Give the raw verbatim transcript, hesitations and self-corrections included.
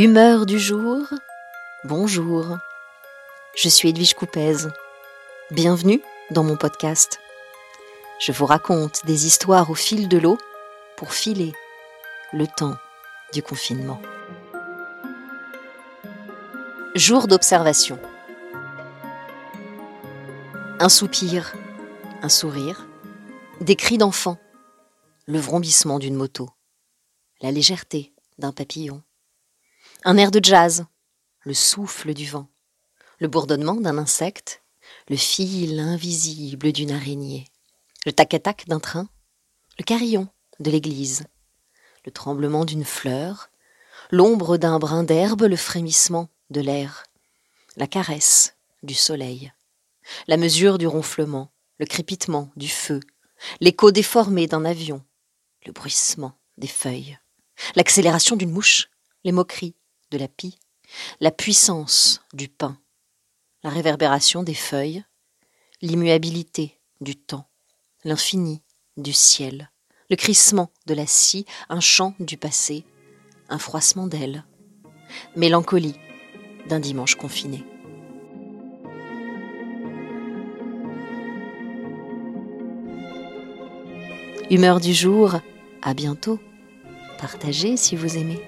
Humeur du jour, bonjour, je suis Edwige Coupez, bienvenue dans mon podcast. Je vous raconte des histoires au fil de l'eau pour filer le temps du confinement. Jour d'observation. Un soupir, un sourire, des cris d'enfants, le vrombissement d'une moto, la légèreté d'un papillon. Un air de jazz, le souffle du vent, le bourdonnement d'un insecte, le fil invisible d'une araignée, le tac-tac d'un train, le carillon de l'église, le tremblement d'une fleur, l'ombre d'un brin d'herbe, le frémissement de l'air, la caresse du soleil, la mesure du ronflement, le crépitement du feu, l'écho déformé d'un avion, le bruissement des feuilles, l'accélération d'une mouche, les moqueries de la pie, la puissance du pain, la réverbération des feuilles, l'immuabilité du temps, l'infini du ciel, le crissement de la scie, un chant du passé, un froissement d'ailes, mélancolie d'un dimanche confiné. Humeur du jour, à bientôt. Partagez si vous aimez.